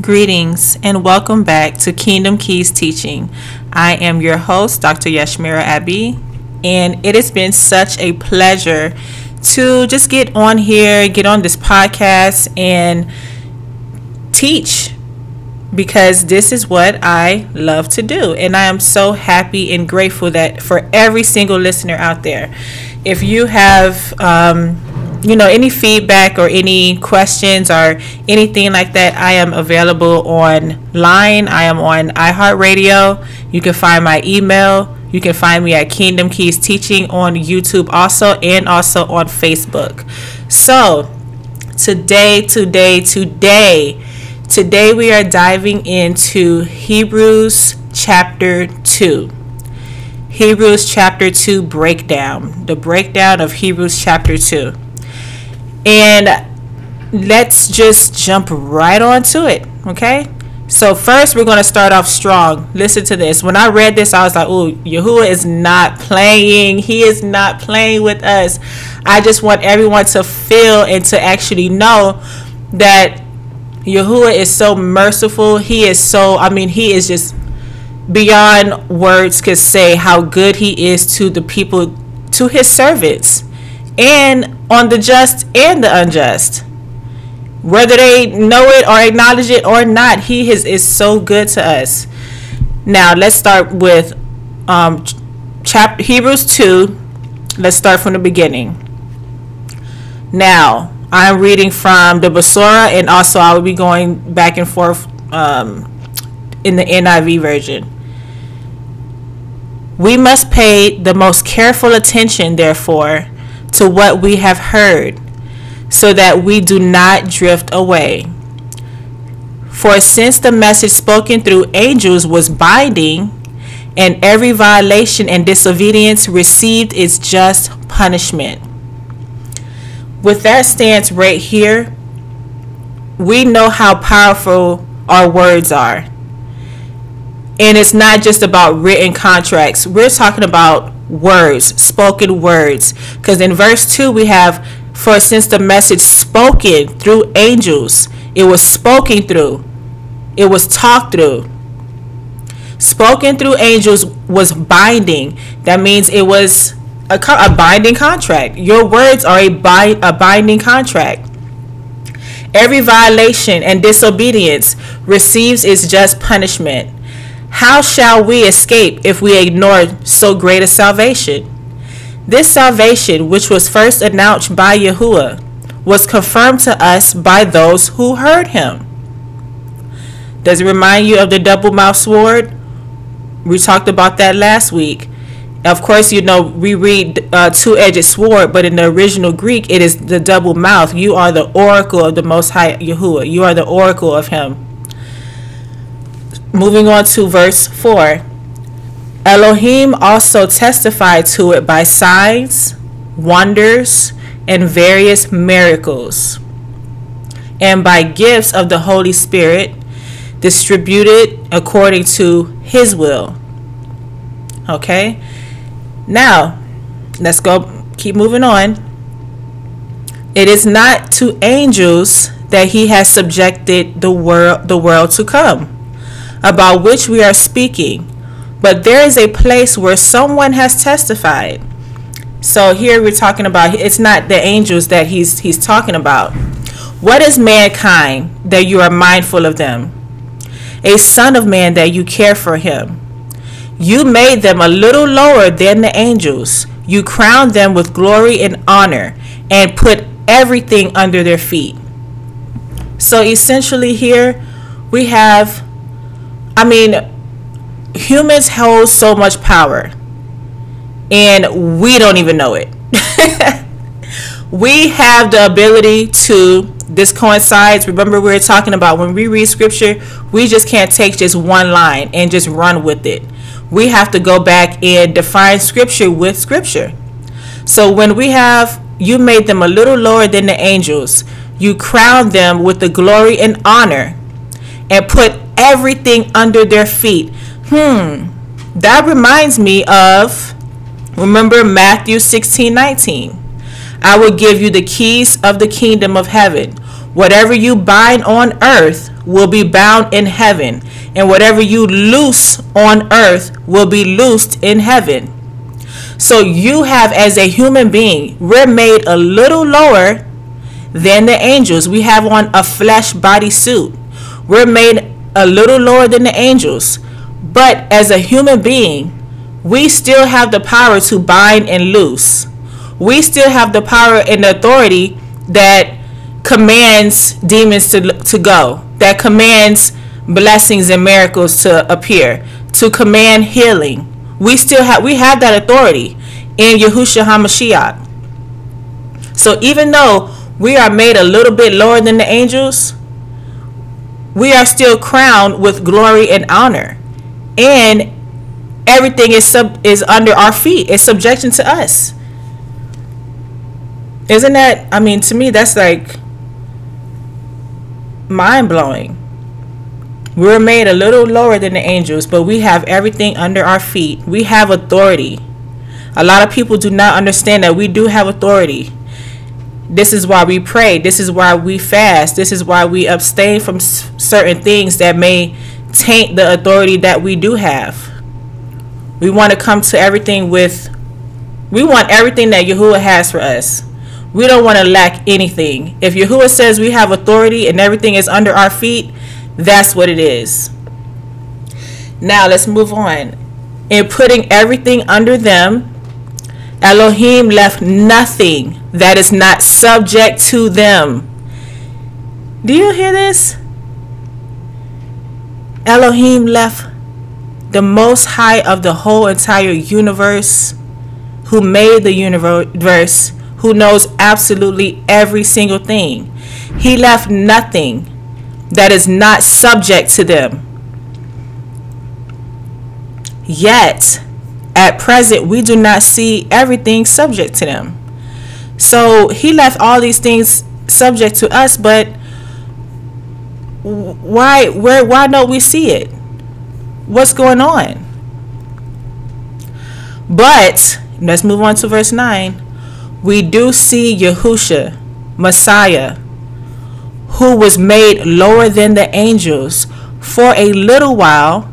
Greetings and welcome back to Kingdom Keys Teaching. I am your host, Dr. Yashmira Abbey, and it has been such a pleasure to just get on this podcast and teach, because this is what I love to do. And I am so happy and grateful that for every single listener out there. If you have any feedback or any questions or anything like that, I am available online. I am on iHeartRadio. You can find my email. You can find me at Kingdom Keys Teaching on YouTube also, and also on Facebook. So today we are diving into Hebrews chapter 2. Hebrews chapter 2 breakdown. The breakdown of Hebrews chapter 2. And let's just jump right onto it, okay? So first, we're going to start off strong. Listen to this. When I read this, I was like, oh, Yahuwah is not playing. He is not playing with us. I just want everyone to feel and to actually know that Yahuwah is so merciful. He is so, he is just beyond words could say how good he is to the people, to his servants, and on the just and the unjust, whether they know it or acknowledge it or not. He is so good to us. Now let's start with Hebrews 2. Let's start from the beginning. Now I'm reading from the Besorah, and also I will be going back and forth in the NIV version. We must pay the most careful attention, therefore, to what we have heard, so that we do not drift away. For since the message spoken through angels was binding, and every violation and disobedience received its just punishment. With that stance right here, we know how powerful our words are. And it's not just about written contracts. We're talking about words, spoken words, because in verse 2 we have, for since the message spoken through angels, it was spoken through, it was talked through. Spoken through angels was binding. That means it was a binding contract. Your words are a binding contract. Every violation and disobedience receives its just punishment. How shall we escape if we ignore so great a salvation? This salvation, which was first announced by Yahuwah, was confirmed to us by those who heard him. Does it remind you of the double-mouthed sword? We talked about that last week. Of course, we read two-edged sword, but in the original Greek, it is the double mouth. You are the oracle of the Most High Yahuwah. You are the oracle of him. Moving on to verse 4. Elohim also testified to it by signs, wonders, and various miracles, and by gifts of the Holy Spirit distributed according to his will. Okay? Now, let's go keep moving on. It is not to angels that he has subjected the world to come, about which we are speaking, but there is a place where someone has testified. So here we're talking about, it's not the angels that he's talking about. What is mankind that you are mindful of them? A son of man that you care for him? You made them a little lower than the angels. You crowned them with glory and honor and put everything under their feet. So essentially here we have, humans hold so much power, and we don't even know it. We have the ability to, this coincides, remember we were talking about when we read scripture, we just can't take just one line and just run with it. We have to go back and define scripture with scripture. So when we have, you made them a little lower than the angels, you crowned them with the glory and honor, and put everything under their feet. That reminds me of, remember Matthew 16:19. I will give you the keys of the kingdom of heaven. Whatever you bind on earth will be bound in heaven, and whatever you loose on earth will be loosed in heaven. So you have, as a human being, we're made a little lower than the angels. We have on a flesh body suit. We're made a little lower than the angels. But as a human being, we still have the power to bind and loose. We still have the power and authority that commands demons to go, that commands blessings and miracles to appear, to command healing. We still have that authority in Yahushua HaMashiach. So even though we are made a little bit lower than the angels, we are still crowned with glory and honor, and everything is under our feet. It's subjection to us. Isn't that, I mean, to me, that's like mind-blowing. We're made a little lower than the angels, but we have everything under our feet. We have authority. A lot of people do not understand that we do have authority. This is why we pray. This is why we fast. This is why we abstain from certain things that may taint the authority that we do have. We want to come to everything with, we want everything that Yahuwah has for us. We don't want to lack anything. If Yahuwah says we have authority and everything is under our feet, that's what it is. Now let's move on. In putting everything under them, Elohim left nothing that is not subject to them. Do you hear this? Elohim left the Most High of the whole entire universe, who made the universe, who knows absolutely every single thing. He left nothing that is not subject to them. Yet, at present, we do not see everything subject to them. So he left all these things subject to us, but why don't we see it? What's going on? But let's move on to verse 9. We do see Yahushua, Messiah, who was made lower than the angels for a little while,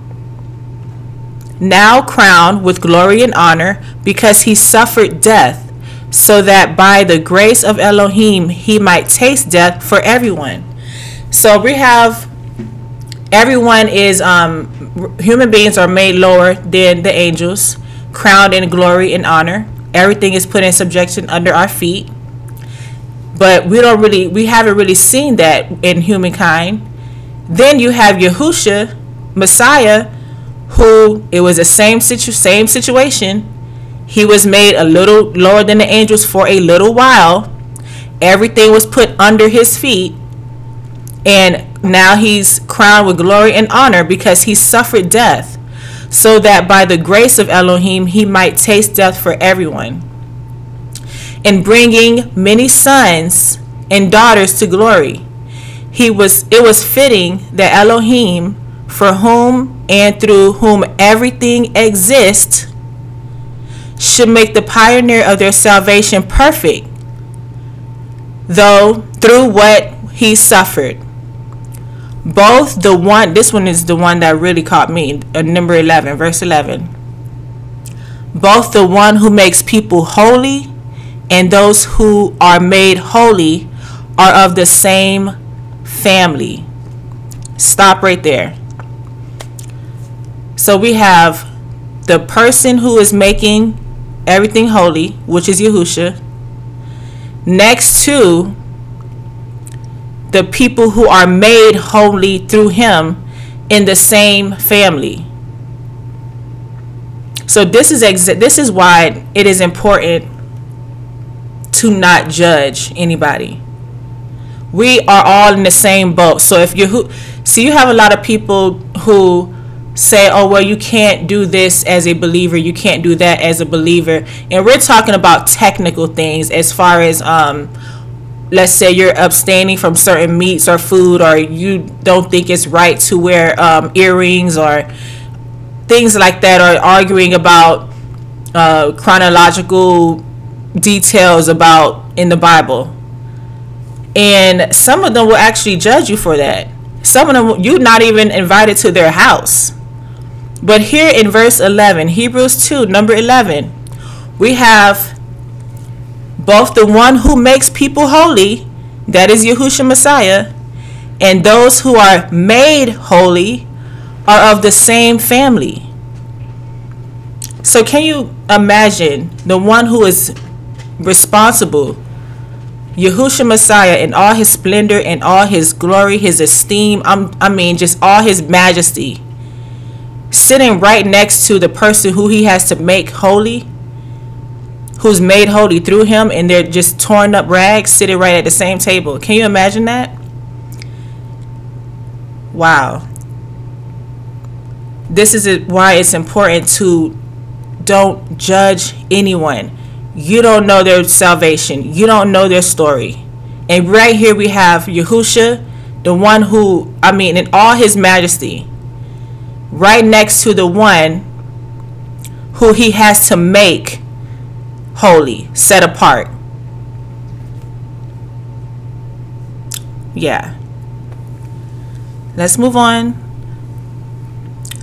now crowned with glory and honor, because he suffered death, so that by the grace of Elohim he might taste death for everyone. So we have, everyone is, human beings are made lower than the angels, crowned in glory and honor. Everything is put in subjection under our feet. But we haven't really seen that in humankind. Then you have Yahushua, Messiah, who, it was the same situation. He was made a little lower than the angels for a little while. Everything was put under his feet. And now he's crowned with glory and honor because he suffered death, so that by the grace of Elohim he might taste death for everyone, and bringing many sons and daughters to glory. It was fitting that Elohim, for whom and through whom everything exists, should make the pioneer of their salvation perfect, though through what he suffered. Both the one, this one is the one that really caught me, number 11, verse 11. Both the one who makes people holy and those who are made holy are of the same family. Stop right there. So we have the person who is making everything holy, which is Yahushua, next to the people who are made holy through him in the same family. So this is why it is important to not judge anybody. We are all in the same boat. So if you have a lot of people who say, oh, well, you can't do this as a believer, you can't do that as a believer. And we're talking about technical things as far as let's say you're abstaining from certain meats or food, or you don't think it's right to wear earrings or things like that, or arguing about chronological details about in the Bible. And some of them will actually judge you for that. Some of them, you're not even invited to their house. But here in verse 11, Hebrews 2, number 11, we have both the one who makes people holy, that is Yahushua Messiah, and those who are made holy are of the same family. So can you imagine the one who is responsible, Yahushua Messiah, in all his splendor and all his glory, his esteem, just all his majesty, sitting right next to the person who he has to make holy, who's made holy through him, and they're just torn up rags sitting right at the same table? Can you imagine that? Wow. This is why it's important to don't judge anyone. You don't know their salvation. You don't know their story. And right here we have Yahushua, the one who, in all his majesty, right next to the one who he has to make holy, set apart. Yeah. Let's move on.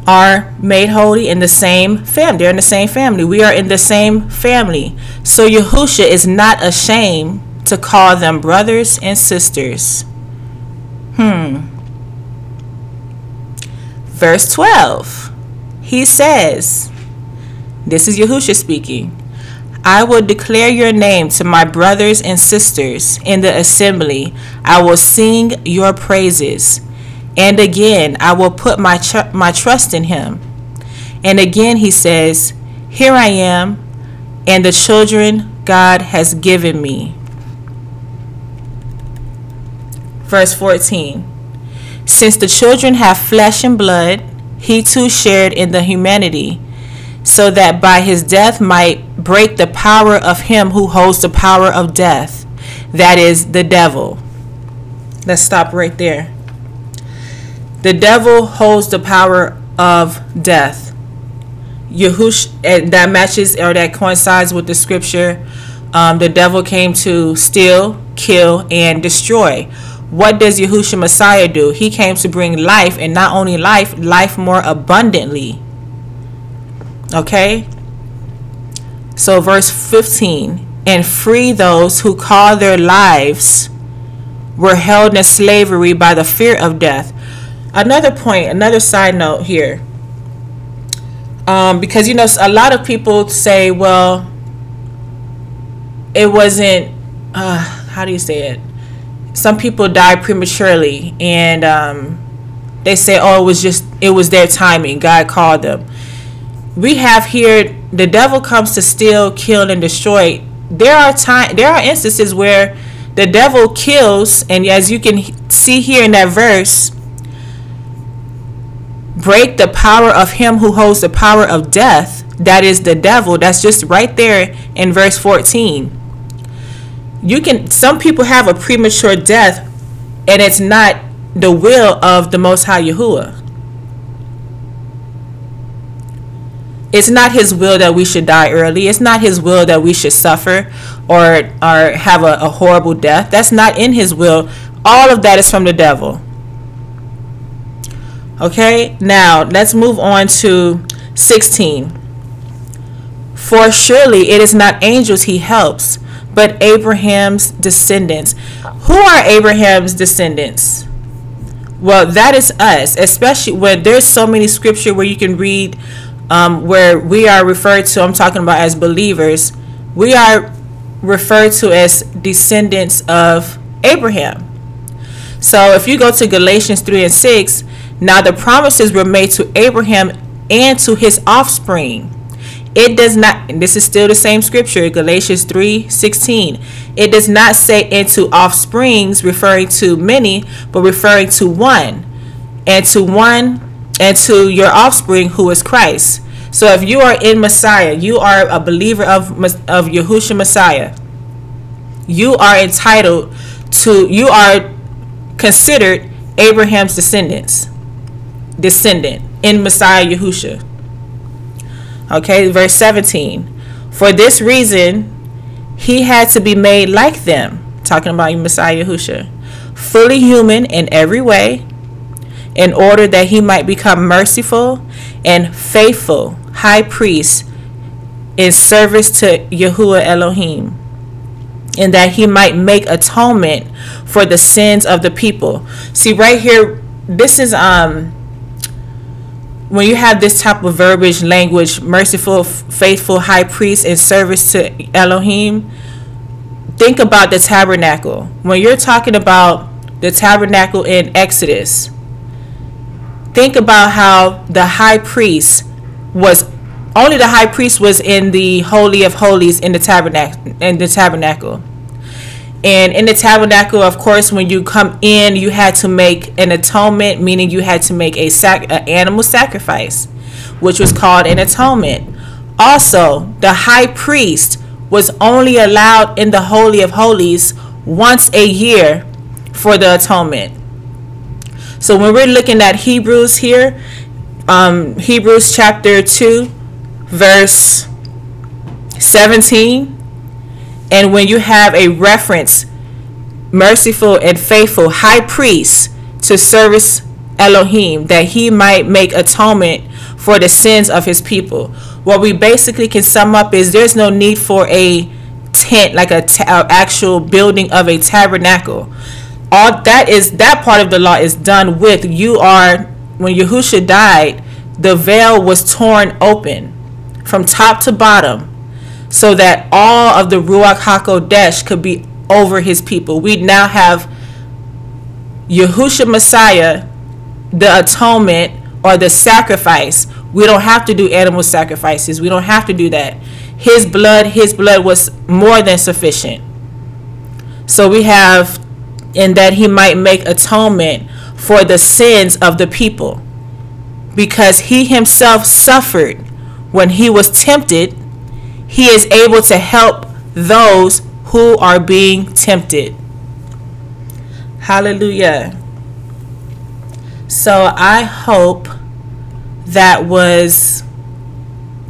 Are made holy in the same family. They're in the same family. We are in the same family. So Yahushua is not ashamed to call them brothers and sisters. Verse 12. He says, this is Yahushua speaking, I will declare your name to my brothers and sisters in the assembly. I will sing your praises. And again, I will put my trust in him. And again, he says, here I am, and the children God has given me. Verse 14. Since the children have flesh and blood, he too shared in the humanity, so that by his death might break the power of him who holds the power of death, that is, the devil. Let's stop right there. The devil holds the power of death. Yahushua, that matches or that coincides with the scripture. The devil came to steal, kill, and destroy. What does Yahushua Messiah do? He came to bring life, and not only life, life more abundantly. Okay? So verse 15, and free those who call their lives were held in slavery by the fear of death. Another point, another side note here, because a lot of people say, well, it wasn't, how do you say it? Some people die prematurely, and they say, oh, it was their timing. God called them. We have here the devil comes to steal, kill, and destroy. There are instances where the devil kills, and as you can see here in that verse, break the power of him who holds the power of death, that is the devil. That's just right there in verse 14. Some people have a premature death, and it's not the will of the Most High Yahuwah. It's not his will that we should die early. It's not his will that we should suffer or have a horrible death. That's not in his will. All of that is from the devil. Okay, now let's move on to 16. For surely it is not angels he helps, but Abraham's descendants. Who are Abraham's descendants? Well, that is us, especially when there's so many scripture where you can read where we are referred to, I'm talking about as believers, we are referred to as descendants of Abraham. So if you go to Galatians 3:6, now the promises were made to Abraham and to his offspring. It does not, and this is still the same scripture, Galatians 3:16. It does not say into offsprings, referring to many, but referring to one, and to your offspring, who is Christ. So if you are in Messiah, you are a believer of Yahushua Messiah, you are entitled to, you are considered Abraham's descendant in Messiah Yahushua. Okay, verse 17. For this reason, he had to be made like them talking about Messiah Yahushua, fully human in every way, in order that he might become merciful and faithful high priest in service to Yahuwah Elohim, and that he might make atonement for the sins of the people. See, right here, this is when you have this type of verbiage, language, merciful, faithful high priest in service to Elohim, think about the tabernacle. When you're talking about the tabernacle in Exodus, think about how the high priest was, only the high priest was in the Holy of Holies in the tabernacle. And in the tabernacle, of course, when you come in, you had to make an atonement, meaning you had to make an animal sacrifice, which was called an atonement. Also, the high priest was only allowed in the Holy of Holies once a year for the atonement. So when we're looking at Hebrews here, Hebrews chapter 2, verse 17, and when you have a reference, merciful and faithful high priest to service Elohim, that he might make atonement for the sins of his people. What we basically can sum up is there's no need for a tent, like an actual building of a tabernacle. All that is, that part of the law is done with. You are, when Yahushua died, the veil was torn open from top to bottom, so that all of the Ruach HaKodesh could be over his people. We now have Yahushua Messiah, the atonement or the sacrifice. We don't have to do animal sacrifices. We don't have to do that. His blood was more than sufficient. So we have, and that he might make atonement for the sins of the people, because he himself suffered when he was tempted. He is able to help those who are being tempted. Hallelujah. So I hope that was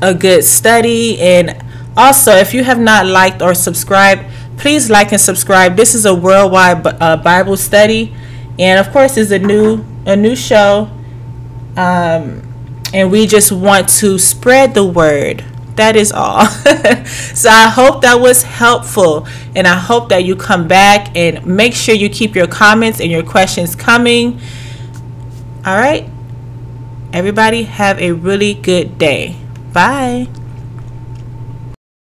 a good study. And also, if you have not liked or subscribed, please like and subscribe. This is a worldwide Bible study, and of course, it's a new show. And we just want to spread the word. That is all. So I hope that was helpful, and I hope that you come back, and make sure you keep your comments and your questions coming. All right, everybody, have a really good day. Bye.